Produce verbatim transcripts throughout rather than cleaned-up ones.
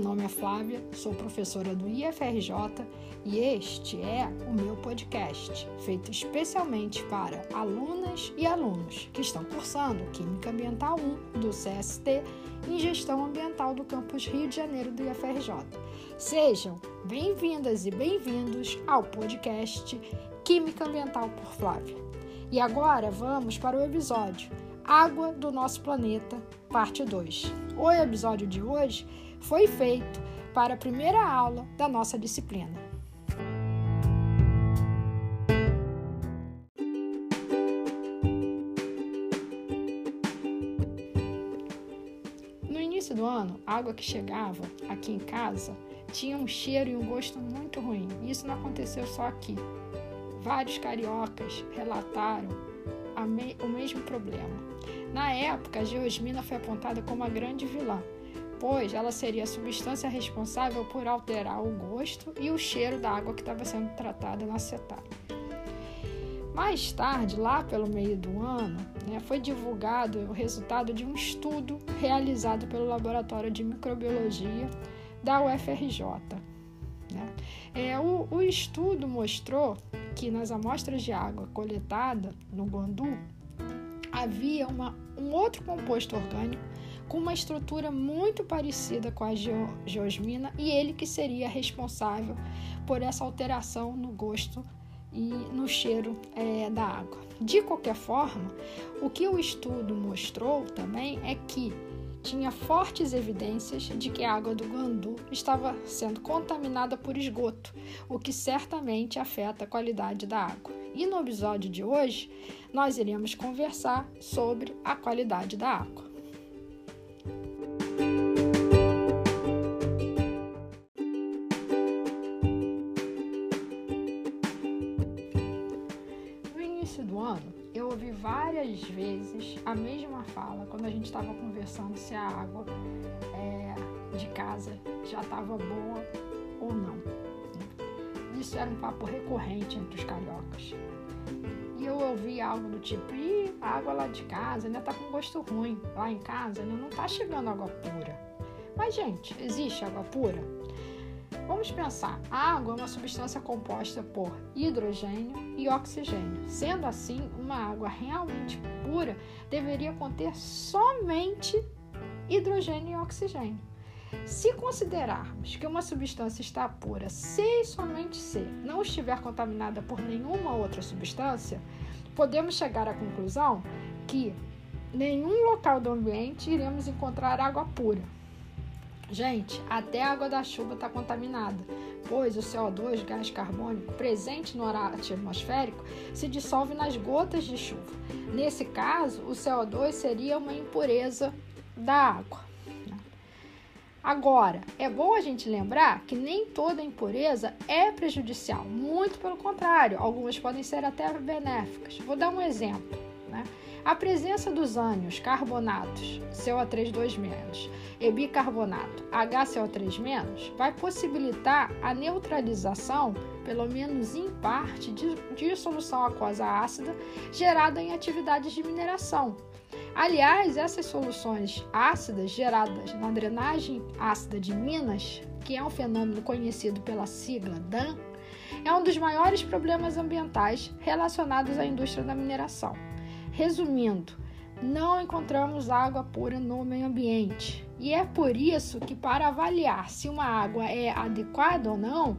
meu nome é Flávia, sou professora do I F R J e este é o meu podcast, feito especialmente para alunas e alunos que estão cursando Química Ambiental um do C S T e Gestão Ambiental do Campus Rio de Janeiro do I F R J. Sejam bem-vindas e bem-vindos ao podcast Química Ambiental por Flávia. E agora vamos para o episódio Água do Nosso Planeta, parte dois. O episódio de hoje foi feito para a primeira aula da nossa disciplina. No início do ano, a água que chegava aqui em casa tinha um cheiro e um gosto muito ruim. Isso não aconteceu só aqui. Vários cariocas relataram a me- o mesmo problema. Na época, a geosmina foi apontada como a grande vilã, pois ela seria a substância responsável por alterar o gosto e o cheiro da água que estava sendo tratada na acetálica. Mais tarde, lá pelo meio do ano, né, foi divulgado o resultado de um estudo realizado pelo Laboratório de Microbiologia da U F R J. Né? É, o, o estudo mostrou que nas amostras de água coletada no Guandu, havia uma, um outro composto orgânico com uma estrutura muito parecida com a geo, geosmina e ele que seria responsável por essa alteração no gosto e no cheiro é, da água. De qualquer forma, o que o estudo mostrou também é que tinha fortes evidências de que a água do Guandu estava sendo contaminada por esgoto, o que certamente afeta a qualidade da água. E no episódio de hoje, nós iremos conversar sobre a qualidade da água. No início do ano, eu ouvi várias vezes a mesma fala quando a gente estava conversando se a água é, de casa já estava boa ou não. Isso era um papo recorrente entre os cariocas. E eu ouvi algo do tipo, ih, a água lá de casa ainda tá com gosto ruim. Lá em casa ainda não tá chegando água pura. Mas, gente, existe água pura? Vamos pensar. A água é uma substância composta por hidrogênio e oxigênio. Sendo assim, uma água realmente pura deveria conter somente hidrogênio e oxigênio. Se considerarmos que uma substância está pura se e somente se não estiver contaminada por nenhuma outra substância, podemos chegar à conclusão que em nenhum local do ambiente iremos encontrar água pura. Gente, até a água da chuva está contaminada, pois o C O dois, gás carbônico, presente no ar atmosférico, se dissolve nas gotas de chuva. Nesse caso, o C O dois seria uma impureza da água. Agora, é bom a gente lembrar que nem toda impureza é prejudicial, muito pelo contrário, algumas podem ser até benéficas. Vou dar um exemplo, né? A presença dos ânions carbonatos, C O três dois menos, e bicarbonato, H C O três menos, vai possibilitar a neutralização, pelo menos em parte, de, de solução aquosa ácida gerada em atividades de mineração. Aliás, essas soluções ácidas geradas na drenagem ácida de minas, que é um fenômeno conhecido pela sigla D A N, é um dos maiores problemas ambientais relacionados à indústria da mineração. Resumindo, não encontramos água pura no meio ambiente. E é por isso que, para avaliar se uma água é adequada ou não,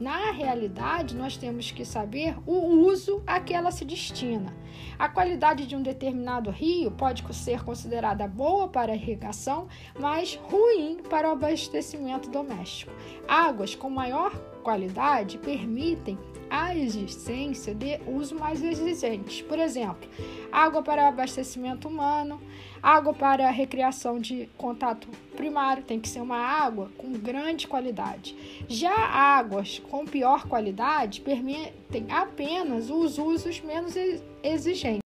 na realidade, nós temos que saber o uso a que ela se destina. A qualidade de um determinado rio pode ser considerada boa para irrigação, mas ruim para o abastecimento doméstico. Águas com maior qualidade permitem a existência de uso mais exigentes. Por exemplo, água para abastecimento humano, água para recriação de contato primário, tem que ser uma água com grande qualidade. Já águas com pior qualidade permitem apenas os usos menos exigentes.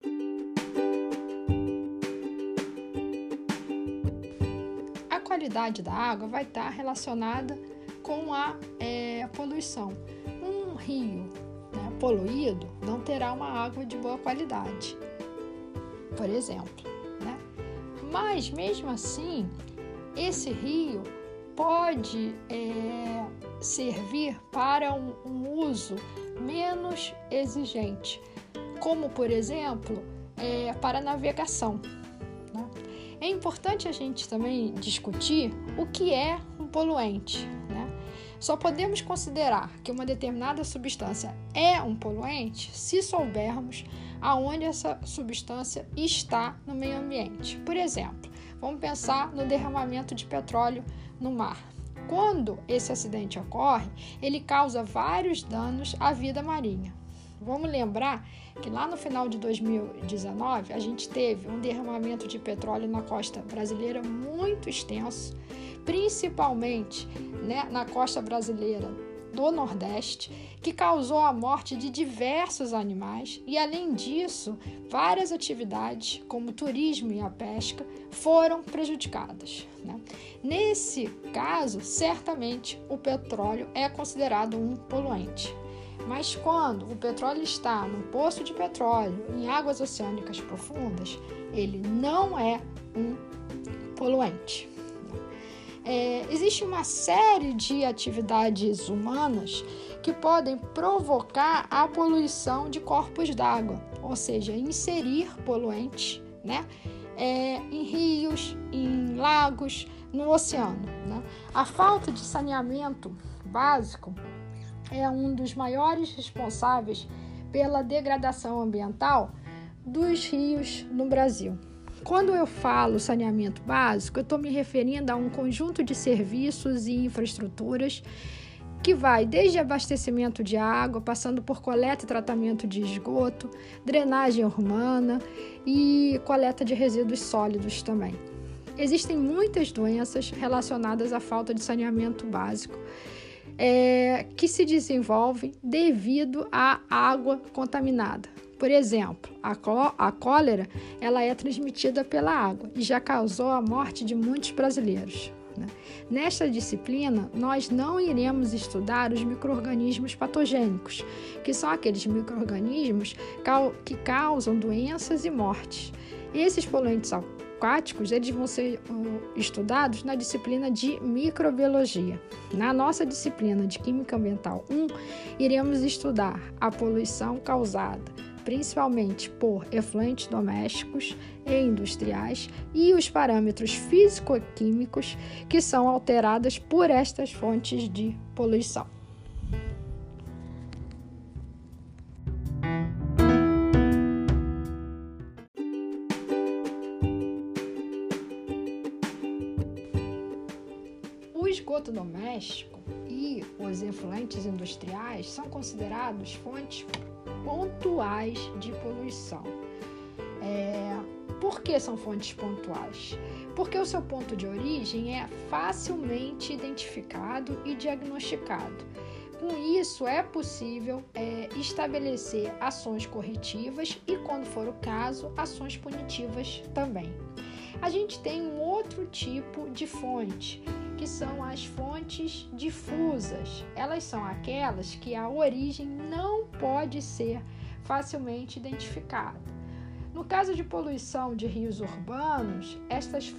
A qualidade da água vai estar relacionada com a é, poluição. Um rio, né, poluído não terá uma água de boa qualidade, por exemplo, né? Mas mesmo assim, esse rio pode é, servir para um, um uso menos exigente, como, por exemplo, é, para navegação, né? É importante a gente também discutir o que é um poluente, né? Só podemos considerar que uma determinada substância é um poluente se soubermos aonde essa substância está no meio ambiente. Por exemplo, vamos pensar no derramamento de petróleo no mar. Quando esse acidente ocorre, ele causa vários danos à vida marinha. Vamos lembrar que lá no final de dois mil e dezenove, a gente teve um derramamento de petróleo na costa brasileira muito extenso, principalmente, né, na costa brasileira do Nordeste, que causou a morte de diversos animais e, além disso, várias atividades, como o turismo e a pesca, foram prejudicadas, né? Nesse caso, certamente, o petróleo é considerado um poluente. Mas quando o petróleo está num poço de petróleo, em águas oceânicas profundas, ele não é um poluente. É, existe uma série de atividades humanas que podem provocar a poluição de corpos d'água, ou seja, inserir poluentes, né, é, em rios, em lagos, no oceano, né? A falta de saneamento básico é um dos maiores responsáveis pela degradação ambiental dos rios no Brasil. Quando eu falo saneamento básico, eu estou me referindo a um conjunto de serviços e infraestruturas que vai desde abastecimento de água, passando por coleta e tratamento de esgoto, drenagem urbana e coleta de resíduos sólidos também. Existem muitas doenças relacionadas à falta de saneamento básico, é, que se desenvolvem devido à água contaminada. Por exemplo, a, có- a cólera ela é transmitida pela água e já causou a morte de muitos brasileiros, né? Nesta disciplina, nós não iremos estudar os micro-organismos patogênicos, que são aqueles micro-organismos cal- que causam doenças e mortes. Esses poluentes aquáticos eles vão ser uh, estudados na disciplina de microbiologia. Na nossa disciplina de Química Ambiental um, iremos estudar a poluição causada principalmente por efluentes domésticos e industriais e os parâmetros físico-químicos que são alterados por estas fontes de poluição. O esgoto doméstico e os efluentes industriais são considerados fontes pontuais de poluição. É, por que são fontes pontuais? Porque o seu ponto de origem é facilmente identificado e diagnosticado. Com isso, é possível é, estabelecer ações corretivas e, quando for o caso, ações punitivas também. A gente tem um outro tipo de fonte, que são as fontes difusas. Elas são aquelas que a origem não pode ser facilmente identificada. No caso de poluição de rios urbanos, estas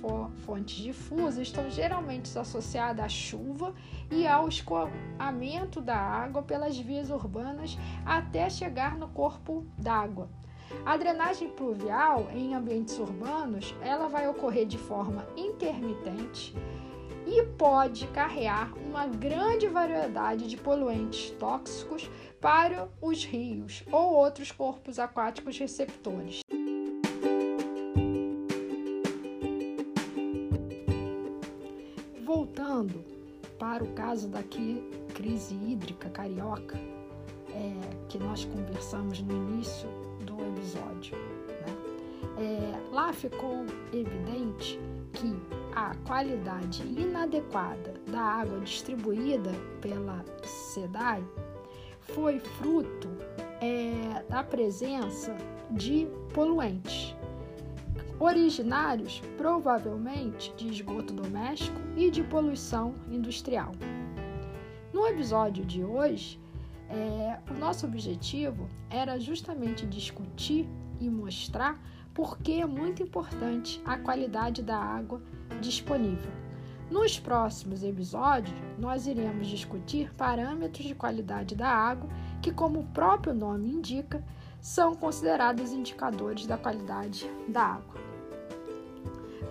fontes difusas estão geralmente associadas à chuva e ao escoamento da água pelas vias urbanas até chegar no corpo d'água. A drenagem pluvial em ambientes urbanos, ela vai ocorrer de forma intermitente e pode carrear uma grande variedade de poluentes tóxicos para os rios ou outros corpos aquáticos receptores. Voltando para o caso da crise hídrica carioca, é, que nós conversamos no início do episódio, né? É, lá ficou evidente que a qualidade inadequada da água distribuída pela CEDAE foi fruto é, da presença de poluentes, originários provavelmente de esgoto doméstico e de poluição industrial. No episódio de hoje, é, o nosso objetivo era justamente discutir e mostrar porque é muito importante a qualidade da água disponível. Nos próximos episódios, nós iremos discutir parâmetros de qualidade da água, que, como o próprio nome indica, são considerados indicadores da qualidade da água.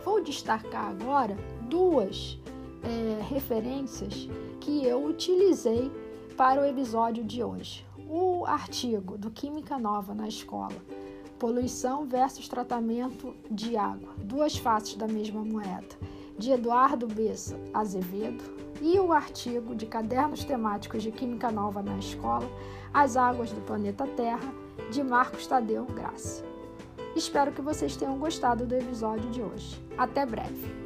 Vou destacar agora duas é, referências que eu utilizei para o episódio de hoje. O artigo do Química Nova na Escola, Poluição versus Tratamento de Água, duas faces da mesma moeda, de Eduardo Bessa Azevedo, e o artigo de Cadernos Temáticos de Química Nova na Escola, As Águas do Planeta Terra, de Marcos Tadeu Graça. Espero que vocês tenham gostado do episódio de hoje. Até breve!